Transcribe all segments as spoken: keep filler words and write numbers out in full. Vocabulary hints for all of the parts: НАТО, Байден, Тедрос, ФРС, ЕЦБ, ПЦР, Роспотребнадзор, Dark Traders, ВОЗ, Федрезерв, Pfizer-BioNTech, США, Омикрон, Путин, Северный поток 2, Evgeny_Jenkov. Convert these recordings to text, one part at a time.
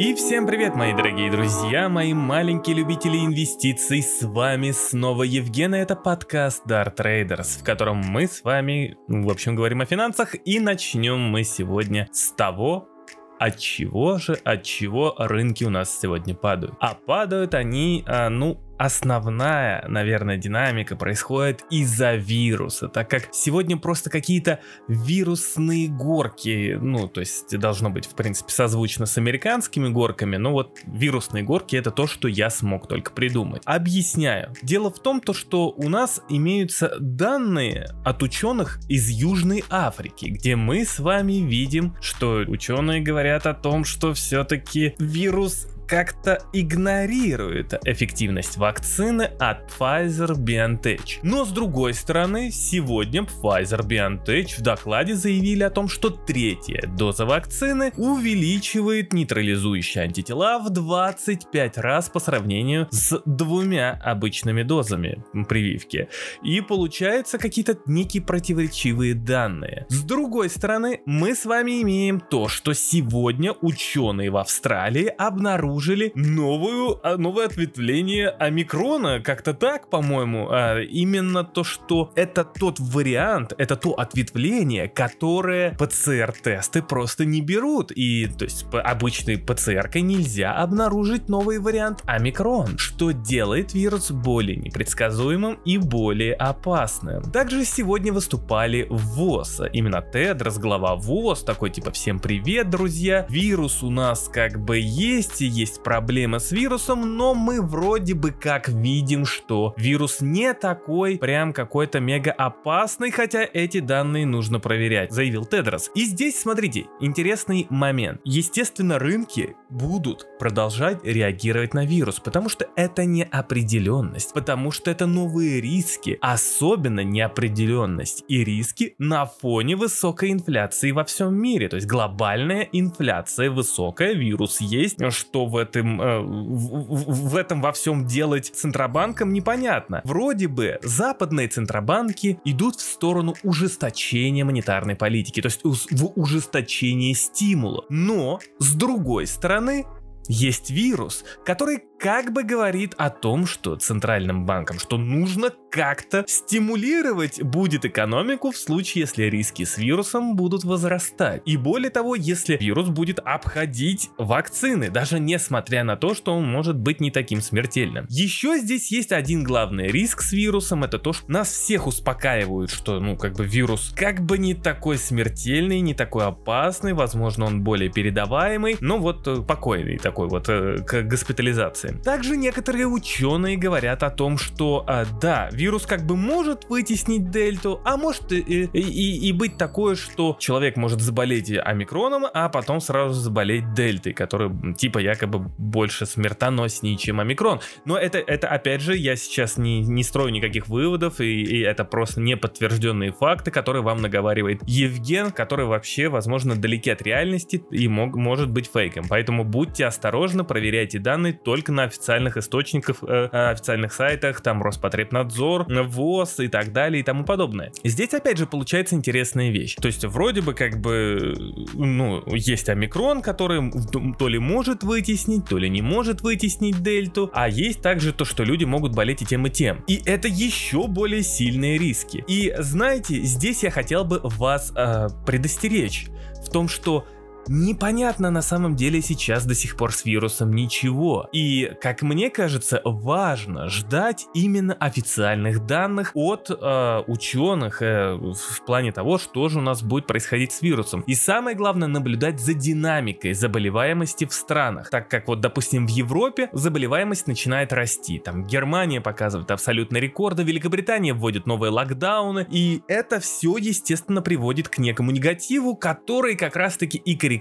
И всем привет, мои дорогие друзья, мои маленькие любители инвестиций, с вами снова Евген, и это подкаст Dark Traders, в котором мы с вами, в общем, говорим о финансах, и начнем мы сегодня с того, от чего же, от чего рынки у нас сегодня падают. А падают они, а, ну... основная, наверное, динамика происходит из-за вируса, так как сегодня просто какие-то вирусные горки, ну, то есть должно быть, в принципе, созвучно с американскими горками, но вот вирусные горки — это то, что я смог только придумать. Объясняю. Дело в том, то, что у нас имеются данные от ученых из Южной Африки, где мы с вами видим, что ученые говорят о том, что все-таки вирус как-то игнорирует эффективность вакцины от Pfizer-BioNTech. Но с другой стороны, сегодня Pfizer-BioNTech в докладе заявили о том, что третья доза вакцины увеличивает нейтрализующие антитела в двадцать пять раз по сравнению с двумя обычными дозами прививки. И получаются какие-то некие противоречивые данные. С другой стороны, мы с вами имеем то, что сегодня ученые в Австралии обнаружили Новую, новое ответвление омикрона, как-то так, по-моему, а, именно то, что это тот вариант, это то ответвление, которое ПЦР-тесты просто не берут, и, то есть, по обычной ПЦР-кой нельзя обнаружить новый вариант омикрон, что делает вирус более непредсказуемым и более опасным. Также сегодня выступали ВОЗ, именно Тедрос, глава ВОЗ, такой типа: всем привет, друзья, вирус у нас как бы есть, и есть проблемы с вирусом, но мы вроде бы как видим, что вирус не такой прям какой-то мега опасный, хотя эти данные нужно проверять, заявил Тедрос. И здесь, смотрите, интересный момент. Естественно, рынки будут продолжать реагировать на вирус, потому что это неопределенность, потому что это новые риски, особенно неопределенность и риски на фоне высокой инфляции во всем мире, то есть глобальная инфляция высокая, вирус есть, что в этом, э, в, в этом во всем делать центробанкам, непонятно. Вроде бы западные центробанки идут в сторону ужесточения монетарной политики, то есть в ужесточении стимула. Но, с другой стороны, есть вирус, который как бы говорит о том, что центральным банкам, что нужно как-то стимулировать будет экономику в случае, если риски с вирусом будут возрастать. И более того, если вирус будет обходить вакцины, даже несмотря на то, что он может быть не таким смертельным. Еще здесь есть один главный риск с вирусом, это то, что нас всех успокаивают, что, ну, как бы вирус как бы не такой смертельный, не такой опасный, возможно, он более передаваемый, но вот покойный такой вот э, к госпитализации. Также некоторые ученые говорят о том, что а, да, вирус как бы может вытеснить дельту, а может и, и, и быть такое, что человек может заболеть омикроном, а потом сразу заболеть дельтой, которая типа якобы больше смертоноснее, чем омикрон. Но это, это опять же, я сейчас не, не строю никаких выводов, и, и это просто неподтвержденные факты, которые вам наговаривает Евген, который вообще, возможно, далеки от реальности и мог, может быть фейком. Поэтому будьте осторожны, проверяйте данные только на официальных источниках, э, официальных сайтах, там Роспотребнадзор, ВОЗ и так далее и тому подобное. Здесь опять же получается интересная вещь. То есть вроде бы как бы, ну, есть омикрон, который то ли может вытеснить, то ли не может вытеснить дельту, а есть также то, что люди могут болеть и тем, и тем. И это еще более сильные риски. И знаете, здесь я хотел бы вас э, предостеречь в том, что непонятно на самом деле сейчас до сих пор с вирусом ничего. И, как мне кажется, важно ждать именно официальных данных от э, ученых э, в плане того, что же у нас будет происходить с вирусом. И самое главное, наблюдать за динамикой заболеваемости в странах. Так как вот, допустим, в Европе заболеваемость начинает расти. Там Германия показывает абсолютные рекорды, Великобритания вводит новые локдауны. И это все, естественно, приводит к некому негативу, который как раз-таки и корректирует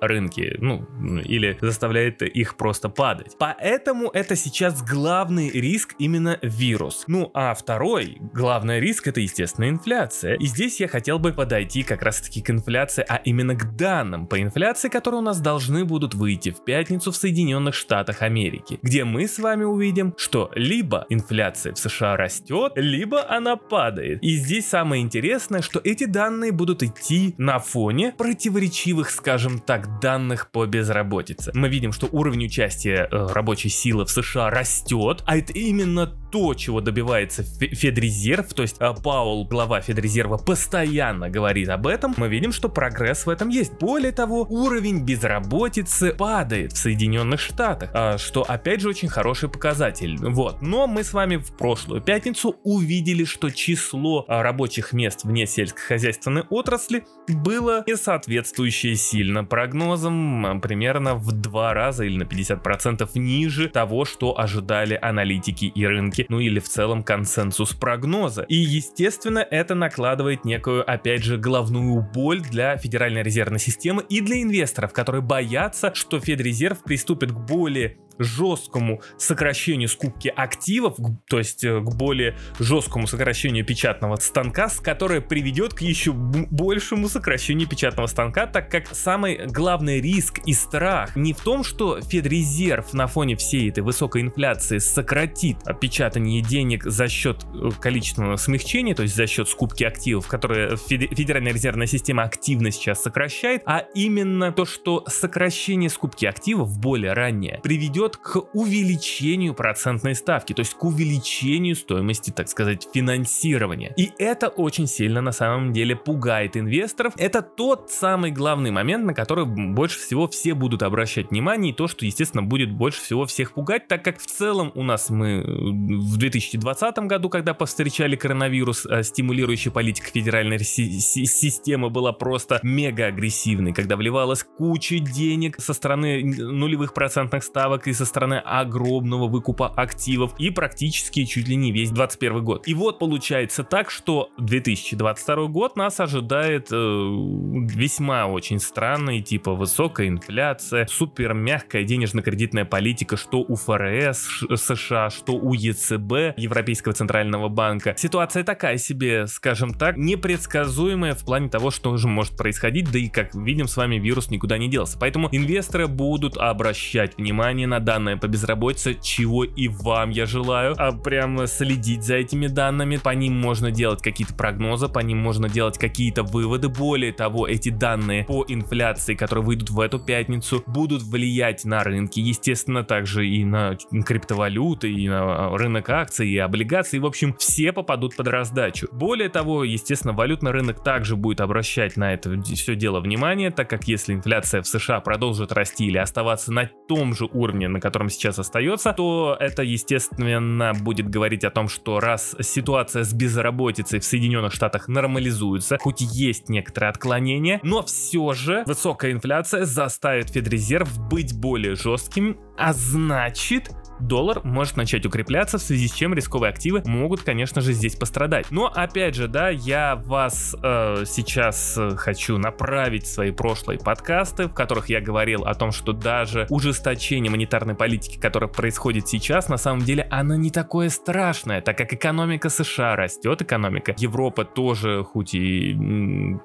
рынки, ну, или заставляет их просто падать. Поэтому это сейчас главный риск именно вирус. Ну, а второй главный риск — это, естественно, инфляция. И здесь я хотел бы подойти как раз-таки к инфляции, а именно к данным по инфляции, которые у нас должны будут выйти в пятницу в Соединенных Штатах Америки, где мы с вами увидим, что либо инфляция в США растет, либо она падает. И здесь самое интересное, что эти данные будут идти на фоне противоречивых скажем так, данных по безработице. Мы видим, что уровень участия э, рабочей силы в США растет, а это именно то, чего добивается Федрезерв, то есть э, Паул, глава Федрезерва, постоянно говорит об этом. Мы видим, что прогресс в этом есть. Более того, уровень безработицы падает в Соединенных Штатах, э, что опять же очень хороший показатель. Вот. Но мы с вами в прошлую пятницу увидели, что число э, рабочих мест вне сельскохозяйственной отрасли было несоответствующее сильно прогнозам, примерно в два раза или на пятьдесят процентов ниже того, что ожидали аналитики и рынки, ну или в целом консенсус прогноза. И естественно, это накладывает некую, опять же, головную боль для Федеральной резервной системы и для инвесторов, которые боятся, что Федрезерв приступит к более жесткому сокращению скупки активов, то есть к более жесткому сокращению печатного станка, которое приведет к еще большему сокращению печатного станка, так как самый главный риск и страх не в том, что Федрезерв на фоне всей этой высокой инфляции сократит печатание денег за счет количественного смягчения, то есть за счет скупки активов, которые Федеральная резервная система активно сейчас сокращает, а именно то, что сокращение скупки активов более раннее приведет к увеличению процентной ставки, то есть к увеличению стоимости, так сказать, финансирования. И это очень сильно на самом деле пугает инвесторов. Это тот самый главный момент, на который больше всего все будут обращать внимание, и то, что, естественно, будет больше всего всех пугать, так как в целом у нас мы в две тысячи двадцатом году, когда повстречали коронавирус, стимулирующая политика федеральной си- си- системы была просто мега агрессивной, когда вливалась куча денег со стороны нулевых процентных ставок и со стороны огромного выкупа активов, и практически чуть ли не весь двадцать первый год. И вот получается так, что две тысячи двадцать второй год нас ожидает э, весьма очень странный, типа высокая инфляция, супер мягкая денежно-кредитная политика, что у ФРС США, что у ЕЦБ, Европейского центрального банка. Ситуация такая себе, скажем так, непредсказуемая в плане того, что же может происходить, да и, как видим с вами, вирус никуда не делся. Поэтому инвесторы будут обращать внимание на данные по безработице, чего и вам я желаю, а прям следить за этими данными. По ним можно делать какие-то прогнозы, по ним можно делать какие-то выводы. Более того, эти данные по инфляции, которые выйдут в эту пятницу, будут влиять на рынки, естественно, также и на криптовалюты, и на рынок акций, и облигаций. В общем, все попадут под раздачу. Более того, естественно, валютный рынок также будет обращать на это все дело внимание, так как если инфляция в США продолжит расти или оставаться на том же уровне, на котором сейчас остается, то это, естественно, будет говорить о том, что раз ситуация с безработицей в Соединенных Штатах нормализуется, хоть есть некоторые отклонения, но все же высокая инфляция заставит Федрезерв быть более жестким, а значит, доллар может начать укрепляться, в связи с чем рисковые активы могут, конечно же, здесь пострадать. Но, опять же, да, я вас э, сейчас хочу направить в свои прошлые подкасты, в которых я говорил о том, что даже ужесточение монетарной политики, которое происходит сейчас, на самом деле оно не такое страшное, так как экономика США растет, экономика Европы тоже, хоть и,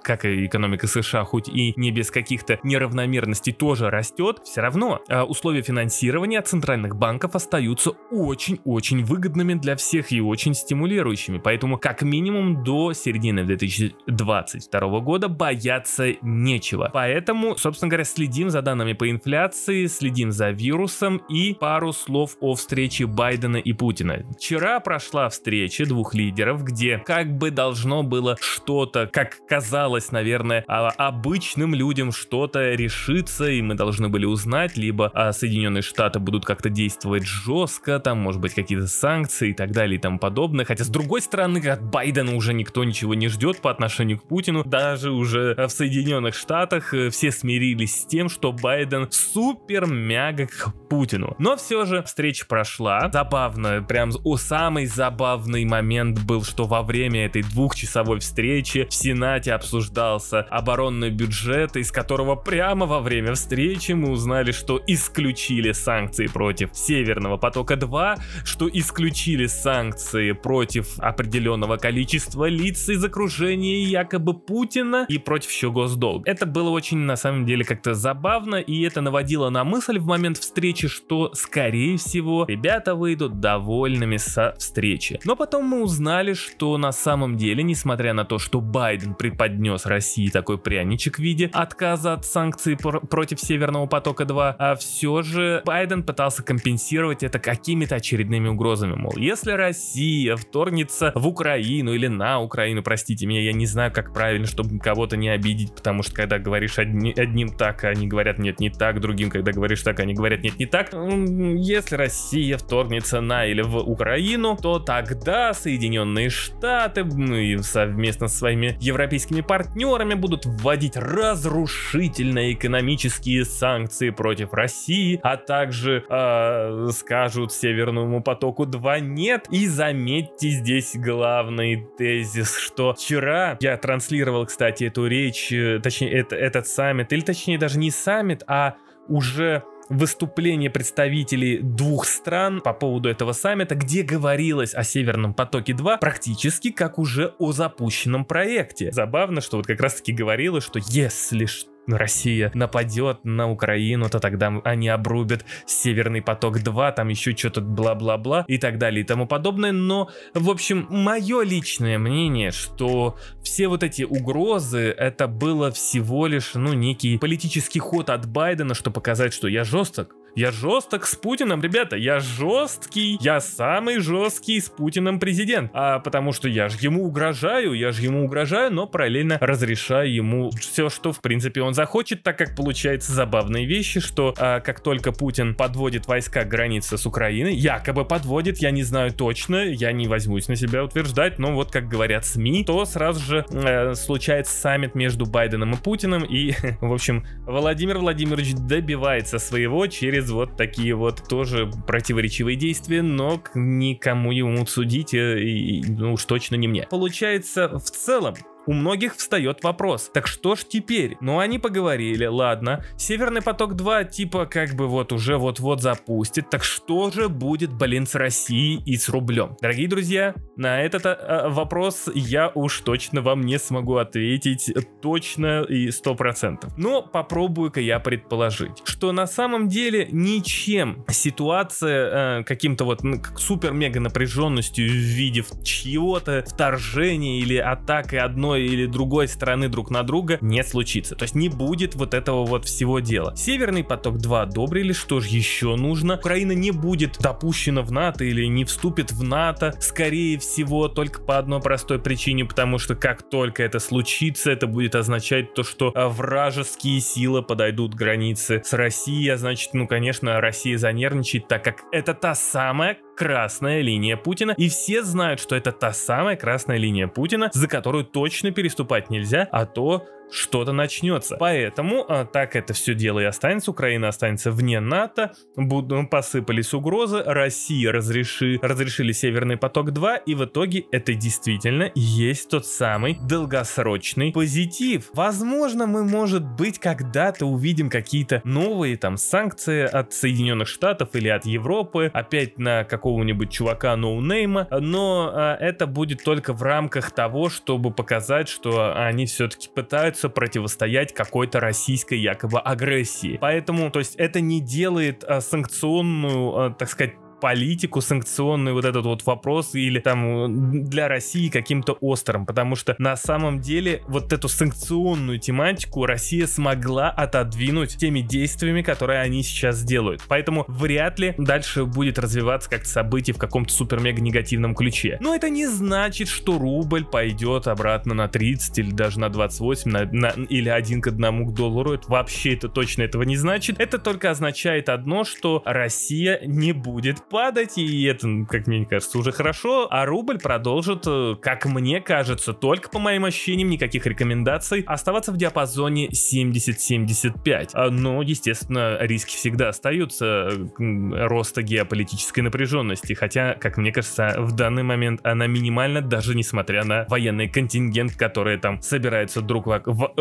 как и экономика США, хоть и не без каких-то неравномерностей, тоже растет, все равно э, условия финансирования от центральных банков остаются очень-очень выгодными для всех и очень стимулирующими, поэтому как минимум до середины две тысячи двадцать второго года бояться нечего. Поэтому, собственно говоря, следим за данными по инфляции, следим за вирусом. И пару слов о встрече Байдена и Путина. Вчера прошла встреча двух лидеров, где как бы должно было что-то, как казалось, наверное, обычным людям что-то решиться, и мы должны были узнать, либо Соединенные Штаты будут как-то действовать жестко, там, может быть, какие-то санкции и так далее и тому подобное. Хотя, с другой стороны, от Байдена уже никто ничего не ждет по отношению к Путину. Даже уже в Соединенных Штатах все смирились с тем, что Байден супер мягок к Путину. Но все же встреча прошла. Забавно, прям о, самый забавный момент был, что во время этой двухчасовой встречи в Сенате обсуждался оборонный бюджет, из которого прямо во время встречи мы узнали, что исключили санкции против Северного Северного потока два, что исключили санкции против определенного количества лиц из окружения якобы Путина и против еще госдолга. Это было очень, на самом деле, как-то забавно, и это наводило на мысль в момент встречи, что, скорее всего, ребята выйдут довольными со встречи. Но потом мы узнали, что на самом деле, несмотря на то, что Байден преподнес России такой пряничек в виде отказа от санкций пр- против Северного потока два, а все же Байден пытался компенсировать это какими-то очередными угрозами, мол, если Россия вторгнется в Украину или на Украину, простите меня, я не знаю, как правильно, чтобы кого-то не обидеть, потому что когда говоришь одни, одним так, они говорят нет, не так, другим, когда говоришь так, они говорят нет, не так. Если Россия вторгнется на или в Украину, то тогда Соединенные Штаты, ну и совместно со своими европейскими партнерами будут вводить разрушительные экономические санкции против России, а также э, скажут Северному потоку два нет. И заметьте здесь главный тезис, что вчера я транслировал, кстати, эту речь, точнее, это, этот саммит, или точнее даже не саммит, а уже выступление представителей двух стран по поводу этого саммита, где говорилось о Северном потоке два практически как уже о запущенном проекте. Забавно, что вот как раз таки говорилось, что если что Россия нападет на Украину, то тогда они обрубят Северный поток два, там еще что-то бла-бла-бла и так далее и тому подобное. Но, в общем, мое личное мнение, что все вот эти угрозы, это было всего лишь, ну, некий политический ход от Байдена, чтобы показать, что я жесток. Я жесток с Путиным, ребята, я жесткий, я самый жесткий с Путиным президент, а потому что я же ему угрожаю, я же ему угрожаю, но параллельно разрешаю ему все, что в принципе он захочет, так как получается забавные вещи, что а, как только Путин подводит войска к границе с Украиной, якобы подводит, я не знаю точно, я не возьмусь на себя утверждать, но вот как говорят СМИ, то сразу же э, случается саммит между Байденом и Путиным, и, в общем, Владимир Владимирович добивается своего через вот такие вот тоже противоречивые действия, но никому ему судить, и, и, ну уж точно не мне. Получается, в целом, у многих встает вопрос, так что ж теперь? Ну они поговорили, ладно, Северный поток два типа как бы вот уже вот-вот запустит, так что же будет, блин, с Россией и с рублем? Дорогие друзья, на этот э, вопрос я уж точно вам не смогу ответить точно и сто процентов. Но попробую-ка я предположить, что на самом деле ничем ситуация э, каким-то вот ну, супер-мега напряженностью в виде чьего-то вторжения или атаки одной или другой стороны друг на друга не случится. То есть не будет вот этого вот всего дела. Северный поток два одобрили, что же еще нужно? Украина не будет допущена в НАТО или не вступит в НАТО, скорее всего, только по одной простой причине, потому что как только это случится, это будет означать то, что вражеские силы подойдут к границе с Россией, а значит, ну, конечно, Россия занервничает, так как это та самая красная линия Путина, и все знают, что это та самая красная линия Путина, за которую точно переступать нельзя, а то что-то начнется. Поэтому а, так это все дело и останется. Украина останется вне НАТО, буд- посыпались угрозы, Россия разреши- разрешили Северный поток два, и в итоге это действительно есть тот самый долгосрочный позитив. Возможно, мы, может быть, когда-то увидим какие-то новые там санкции от Соединенных Штатов или от Европы, опять на какого-нибудь чувака ноунейма, но а, это будет только в рамках того, чтобы показать, что они все-таки пытаются противостоять какой-то российской якобы агрессии. Поэтому, то есть, это не делает а, санкционную, а, так сказать, политику, санкционный вот этот вот вопрос или там для России каким-то острым, потому что на самом деле вот эту санкционную тематику Россия смогла отодвинуть теми действиями, которые они сейчас делают. Поэтому вряд ли дальше будет развиваться как-то событие в каком-то супер-мега-негативном ключе. Но это не значит, что рубль пойдет обратно на тридцать или даже на двадцать восемь на, на, или один к одному к доллару. Это вообще это точно этого не значит. Это только означает одно, что Россия не будет падать, и это, как мне кажется, уже хорошо, а рубль продолжит, как мне кажется, только по моим ощущениям, никаких рекомендаций, оставаться в диапазоне семьдесят - семьдесят пять. Но, естественно, риски всегда остаются роста геополитической напряженности, хотя, как мне кажется, в данный момент она минимальна, даже несмотря на военный контингент, которые там собираются друг вок- в-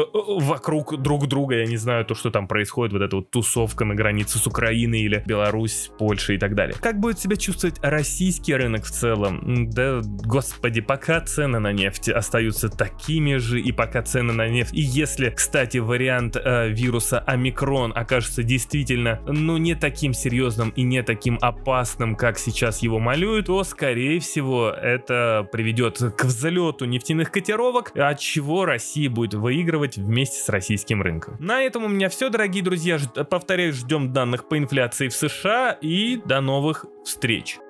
вокруг друг друга, я не знаю, то, что там происходит, вот эта вот тусовка на границе с Украиной или Беларусь, Польша и так далее. Как будет себя чувствовать российский рынок в целом? Да, господи, пока цены на нефть остаются такими же, и пока цены на нефть... И если, кстати, вариант э, вируса Омикрон окажется действительно, ну, не таким серьезным и не таким опасным, как сейчас его малюют, то, скорее всего, это приведет к взлету нефтяных котировок, от чего Россия будет выигрывать вместе с российским рынком. На этом у меня все, дорогие друзья. Повторяю, ждем данных по инфляции в США и до новых встреч.